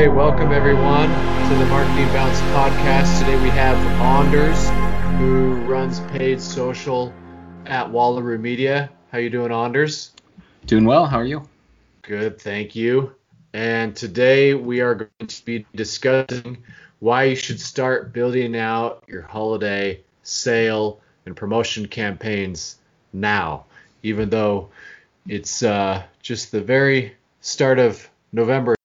Hey, welcome everyone to the Marketing Bounce Podcast. Today we have Anders, who runs paid social at Wallaroo Media. How you doing, Anders? Doing well. How are you? Good, thank you. And today we are going to be discussing why you should start building out your holiday sale and promotion campaigns now, even though it's just the very start of November.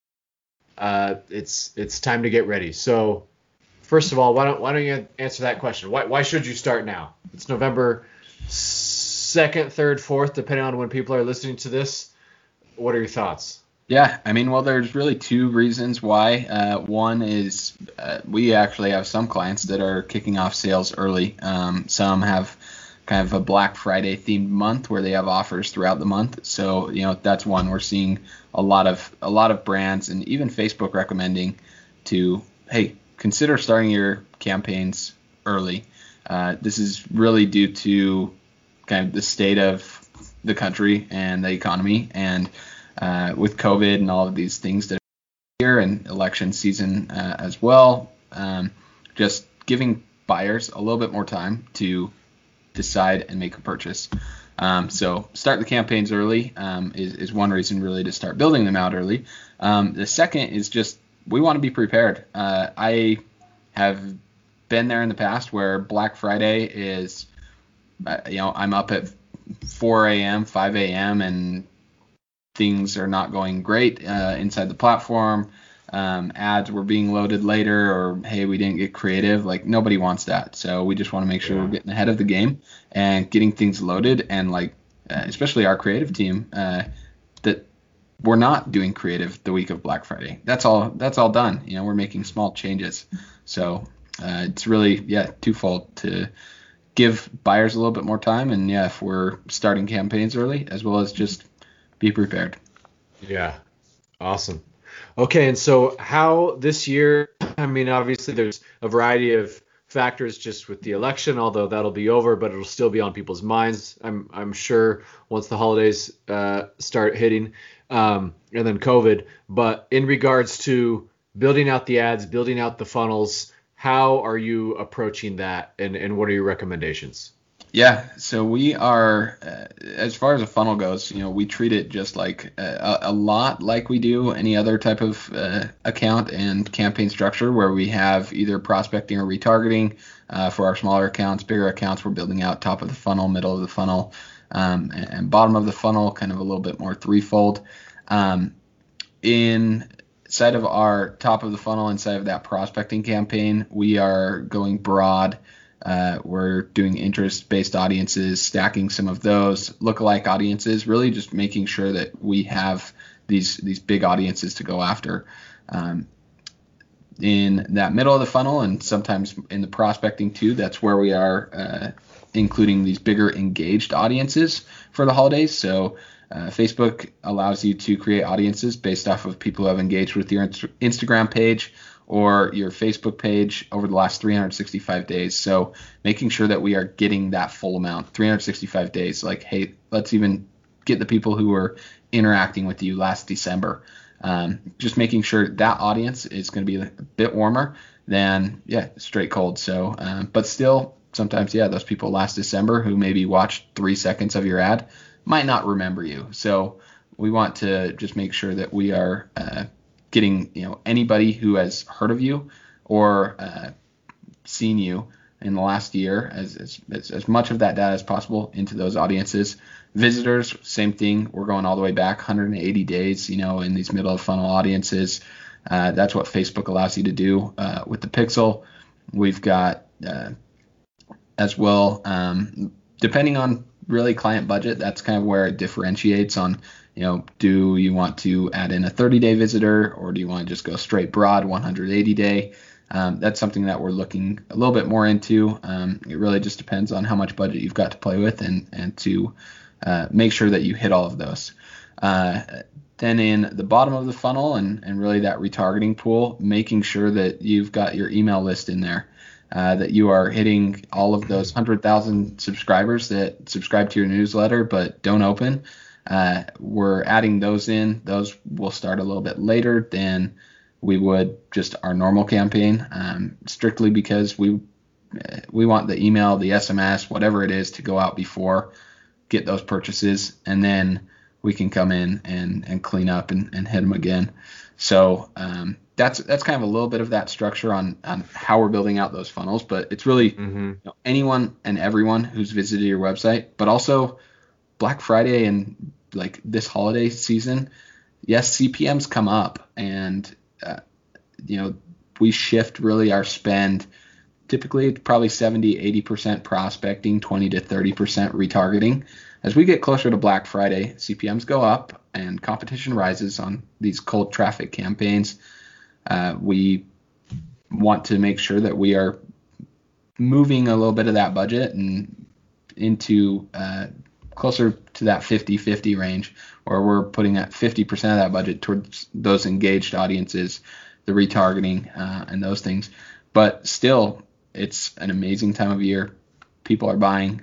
It's time to get ready. So first of all, why don't you answer that question? Why should you start now? It's November 2nd, 3rd, 4th, depending on when people are listening to this. What are your thoughts? Yeah, I mean, well, there's really two reasons why. One is we actually have some clients that are kicking off sales early. Some have kind of a Black Friday themed month where they have offers throughout the month. So, you know, that's one. We're seeing a lot of brands and even Facebook recommending to, hey, consider starting your campaigns early. This is really due to kind of the state of the country and the economy, and with COVID and all of these things that are here, and election season as well. Just giving buyers a little bit more time to decide and make a purchase. So start the campaigns early is one reason really to start building them out early. The second is just we want to be prepared. I have been there in the past where Black Friday is, I'm up at 4 a.m., 5 a.m., and things are not going great inside the platform. Ads were being loaded later, or hey, we didn't get creative. Like, nobody wants that. So we just want to make sure we're getting ahead of the game and getting things loaded. And like, especially our creative team, that we're not doing creative the week of Black Friday. That's all done. You know, we're making small changes. So it's really, twofold, to give buyers a little bit more time. And yeah, if we're starting campaigns early, as well as just be prepared. Yeah. Awesome. Okay, and so how this year, I mean, obviously there's a variety of factors just with the election, although that'll be over, but it'll still be on people's minds, I'm sure, once the holidays start hitting, and then COVID. But in regards to building out the ads, building out the funnels, how are you approaching that, and what are your recommendations? Yeah, so we are, as far as a funnel goes, you know, we treat it just like a lot like we do any other type of account and campaign structure, where we have either prospecting or retargeting for our smaller accounts, bigger accounts. We're building out top of the funnel, middle of the funnel, and bottom of the funnel, kind of a little bit more threefold. Inside of our top of the funnel, inside of that prospecting campaign, we are going broad. We're doing interest-based audiences, stacking some of those, lookalike audiences, really just making sure that we have these big audiences to go after. In that middle of the funnel, and sometimes in the prospecting too, that's where we are including these bigger engaged audiences for the holidays. So Facebook allows you to create audiences based off of people who have engaged with your Instagram page or your Facebook page over the last 365 days. So making sure that we are getting that full amount, 365 days. Like, hey, let's even get the people who were interacting with you last December. Just making sure that audience is going to be a bit warmer than, straight cold. So, but still, sometimes, those people last December who maybe watched 3 seconds of your ad might not remember you. So we want to just make sure that we are getting anybody who has heard of you or seen you in the last year, as much of that data as possible into those audiences. Visitors, same thing. We're going all the way back 180 days, in these middle of funnel audiences. That's what Facebook allows you to do with the pixel. We've got as well, depending on really client budget, that's kind of where it differentiates on, do you want to add in a 30-day visitor, or do you want to just go straight broad 180-day? That's something that we're looking a little bit more into. It really just depends on how much budget you've got to play with, and to make sure that you hit all of those. Then in the bottom of the funnel and really that retargeting pool, making sure that you've got your email list in there, that you are hitting all of those 100,000 subscribers that subscribe to your newsletter but don't open. We're adding those in. Those will start a little bit later than we would just our normal campaign, strictly because we want the email, the SMS, whatever it is to go out before, get those purchases, and then we can come in and clean up and hit them again. So that's kind of a little bit of that structure on how we're building out those funnels, but it's really anyone and everyone who's visited your website, but also Black Friday and like this holiday season, yes, CPMs come up, and we shift really our spend. Typically, it's probably 70, 80% prospecting, 20 to 30% retargeting. As we get closer to Black Friday, CPMs go up and competition rises on these cold traffic campaigns. We want to make sure that we are moving a little bit of that budget and into closer to that 50-50 range, where we're putting that 50% of that budget towards those engaged audiences, the retargeting and those things. But still, it's an amazing time of year. People are buying.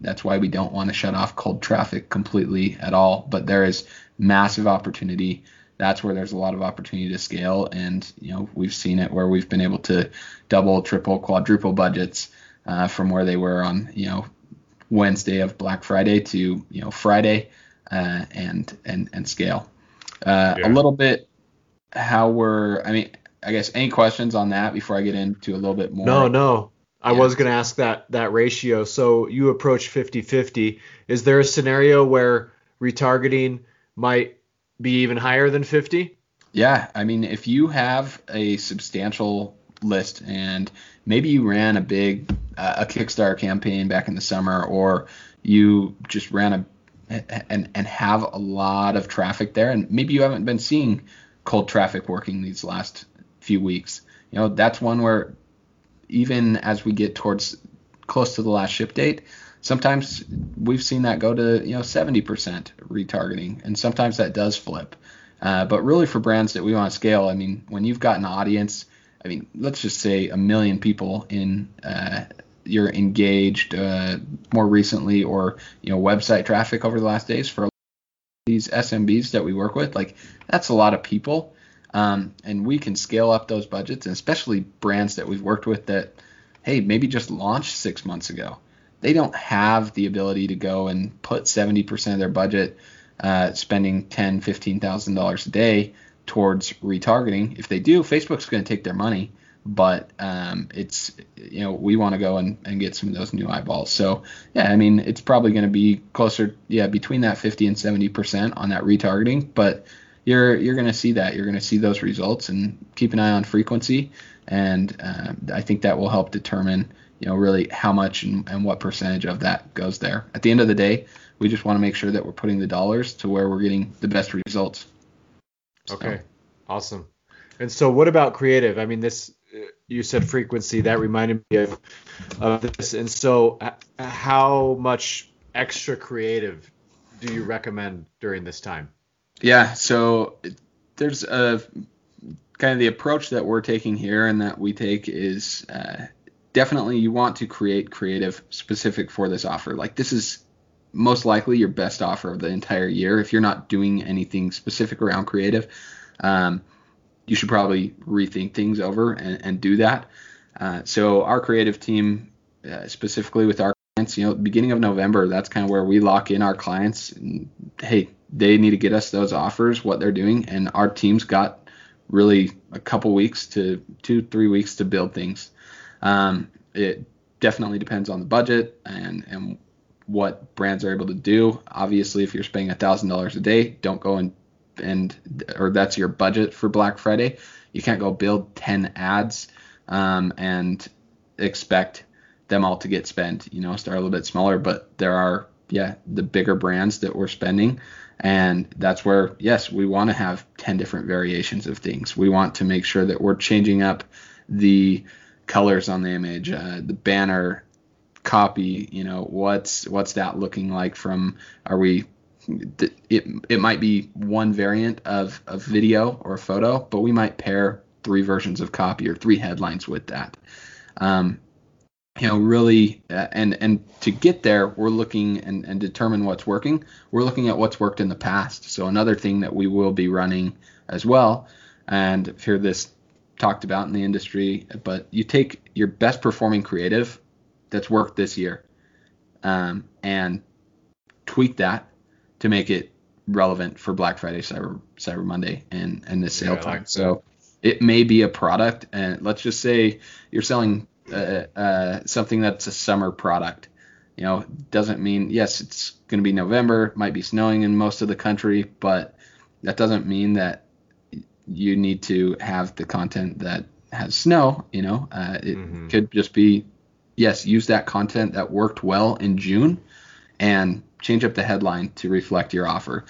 That's why we don't want to shut off cold traffic completely at all. But there is massive opportunity. That's where there's a lot of opportunity to scale. And, we've seen it where we've been able to double, triple, quadruple budgets from where they were on, Wednesday of Black Friday to, Friday and scale. A little bit how we're – I guess any questions on that before I get into a little bit more? No. I was going to ask that ratio. So you approach 50-50. Is there a scenario where retargeting might be even higher than 50? Yeah. If you have a substantial list and maybe you ran a big a Kickstarter campaign back in the summer, or you just ran and have a lot of traffic there, and maybe you haven't been seeing cold traffic working these last few weeks, that's one where even as we get towards close to the last ship date, sometimes we've seen that go to 70% retargeting, and sometimes that does flip, but really for brands that we want to scale, when you've got an audience, let's just say 1 million people in your engaged more recently, or website traffic over the last days for these SMBs that we work with, that's a lot of people. And we can scale up those budgets, and especially brands that we've worked with that, hey, maybe just launched 6 months ago. They don't have the ability to go and put 70% of their budget, spending $10,000, $15,000 a day towards retargeting. If they do, Facebook's going to take their money, but it's, we want to go and get some of those new eyeballs. So, it's probably going to be closer, between that 50 and 70% on that retargeting, but you're going to see that. You're going to see those results, and keep an eye on frequency. And I think that will help determine, really how much and what percentage of that goes there. At the end of the day, we just want to make sure that we're putting the dollars to where we're getting the best results. Okay. So. Awesome. And so what about creative? This, you said frequency, that reminded me of this. And so how much extra creative do you recommend during this time? Yeah, so there's kind of the approach that we're taking here, and that we take is definitely you want to create creative specific for this offer. This is most likely your best offer of the entire year. If you're not doing anything specific around creative, you should probably rethink things over and do that. So our creative team, specifically with our clients, beginning of November, that's kind of where we lock in our clients. And, hey, they need to get us those offers, what they're doing, and our team's got really a couple weeks to 2-3 weeks to build things. It definitely depends on the budget and what brands are able to do. Obviously, if you're spending $1,000 a day, don't go or that's your budget for Black Friday. You can't go build 10 ads and expect them all to get spent. Start a little bit smaller, but there are the bigger brands that we're spending. And that's where, yes, we want to have 10 different variations of things. We want to make sure that we're changing up the colors on the image, the banner copy, what's that looking like from, it might be one variant of a video or a photo, but we might pair 3 versions of copy or 3 headlines with that. Really, and to get there, we're looking and determine what's working. We're looking at what's worked in the past. So another thing that we will be running as well and I've heard this talked about in the industry, but you take your best performing creative that's worked this year and tweak that to make it relevant for Black Friday, Cyber Monday, and this sale time. So it may be a product, and let's just say you're selling something that's a summer product. You know, doesn't mean, yes, it's going to be November, might be snowing in most of the country, but that doesn't mean that you need to have the content that has snow. You know, it mm-hmm. could just be, yes, use that content that worked well in June and change up the headline to reflect your offer.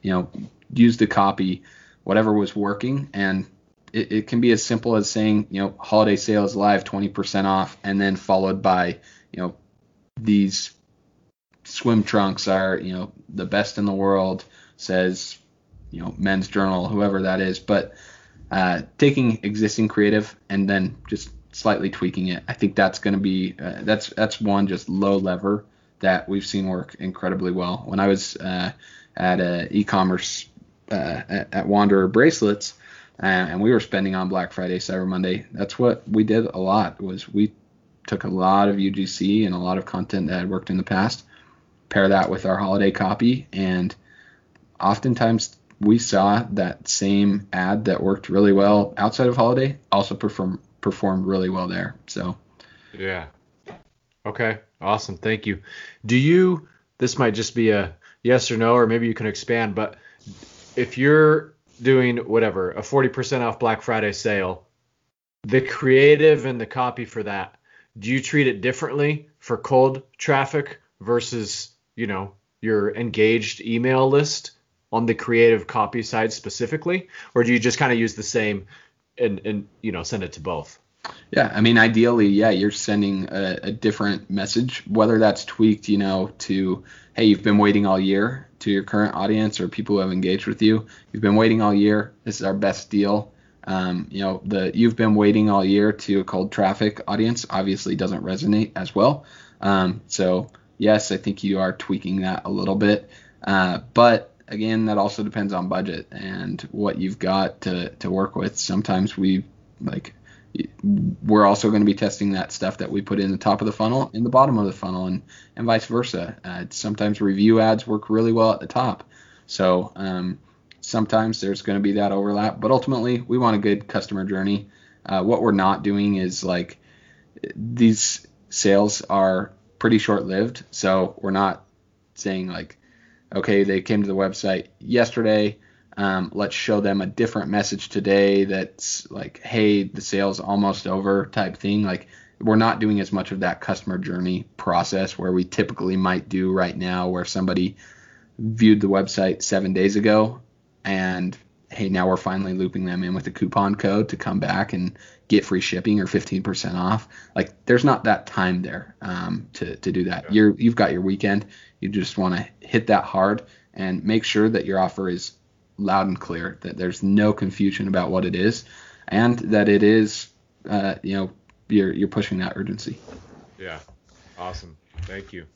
You know, use the copy, whatever was working. And it can be as simple as saying, you know, holiday sales live, 20% off, and then followed by, you know, these swim trunks are, you know, the best in the world, says, you know, Men's Journal, whoever that is. But taking existing creative and then just slightly tweaking it, I think that's going to be that's one just low lever that we've seen work incredibly well. When I was at e-commerce at Wanderer Bracelets, and we were spending on Black Friday, Cyber Monday, that's what we did a lot, was we took a lot of UGC and a lot of content that had worked in the past, pair that with our holiday copy, and oftentimes we saw that same ad that worked really well outside of holiday also performed really well there. So yeah. Okay. Awesome. Thank you. Do you, this might just be a yes or no, or maybe you can expand, but if you're doing whatever, a 40% off Black Friday sale, the creative and the copy for that, do you treat it differently for cold traffic versus, you know, your engaged email list on the creative copy side specifically? Or do you just kind of use the same and, you know, send it to both? Yeah. I mean, ideally, yeah, you're sending a different message, whether that's tweaked, you know, to, hey, you've been waiting all year, to your current audience or people who have engaged with you. You've been waiting all year. This is our best deal. You know, you've been waiting all year to a cold traffic audience obviously doesn't resonate as well. So yes, I think you are tweaking that a little bit. But again, that also depends on budget and what you've got to work with. Sometimes we're also going to be testing that stuff that we put in the top of the funnel in the bottom of the funnel and vice versa. Sometimes review ads work really well at the top. So, sometimes there's going to be that overlap, but ultimately we want a good customer journey. What we're not doing is like these sales are pretty short lived. So we're not saying like, okay, they came to the website yesterday. Let's show them a different message today. That's like, hey, the sale's almost over type thing. Like we're not doing as much of that customer journey process where we typically might do right now, where somebody viewed the website 7 days ago. And hey, now we're finally looping them in with a coupon code to come back and get free shipping or 15% off. Like there's not that time there to do that. Yeah. You've got your weekend. You just want to hit that hard and make sure that your offer is loud and clear, that there's no confusion about what it is, and that it is, you know, you're pushing that urgency. Yeah. Awesome. Thank you.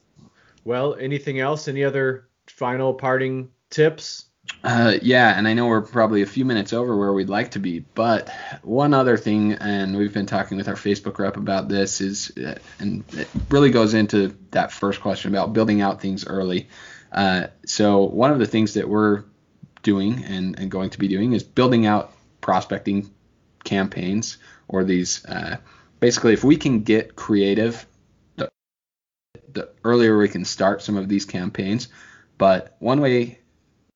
Well, anything else? Any other final parting tips? Yeah, and I know we're probably a few minutes over where we'd like to be, but one other thing, and we've been talking with our Facebook rep about this, is, and it really goes into that first question about building out things early. So one of the things that we're doing and going to be doing is building out prospecting campaigns, or these, basically if we can get creative, the earlier we can start some of these campaigns. But one way,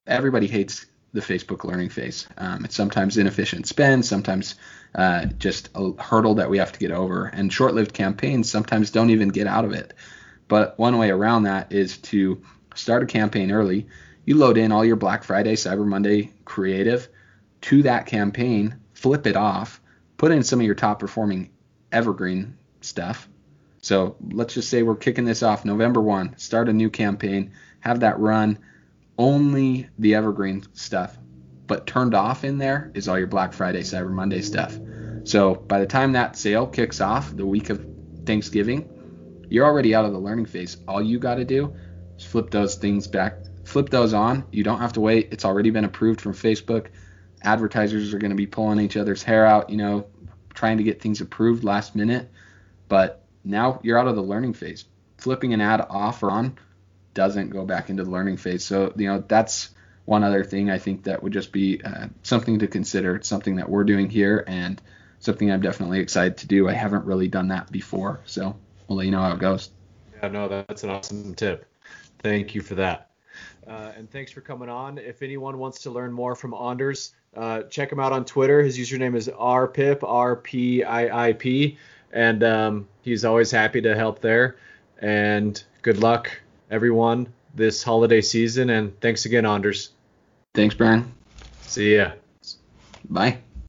everybody hates the Facebook learning phase. It's sometimes inefficient spend, sometimes just a hurdle that we have to get over. And short-lived campaigns sometimes don't even get out of it. But one way around that is to start a campaign early. You load in all your Black Friday, Cyber Monday creative to that campaign, flip it off, put in some of your top-performing evergreen stuff. So let's just say we're kicking this off November 1, start a new campaign, have that run. Only the evergreen stuff, but turned off in there is all your Black Friday, Cyber Monday stuff. So by the time that sale kicks off the week of Thanksgiving, you're already out of the learning phase. All you got to do is flip those things back, flip those on. You don't have to wait. It's already been approved from Facebook. advertisers are going to be pulling each other's hair out, you know, trying to get things approved last minute. But now you're out of the learning phase. Flipping an ad off or on doesn't go back into the learning phase. So, you know, that's one other thing I think that would just be something to consider. It's something that we're doing here and something I'm definitely excited to do. I haven't really done that before, so we'll let you know how it goes. Yeah, no, that's an awesome tip. Thank you for that. And thanks for coming on. If anyone wants to learn more from Anders, check him out on Twitter. His username is rpip, R-P-I-I-P, and he's always happy to help there. And good luck, everyone, this holiday season. And thanks again, Anders. Thanks, Brian. See ya. Bye.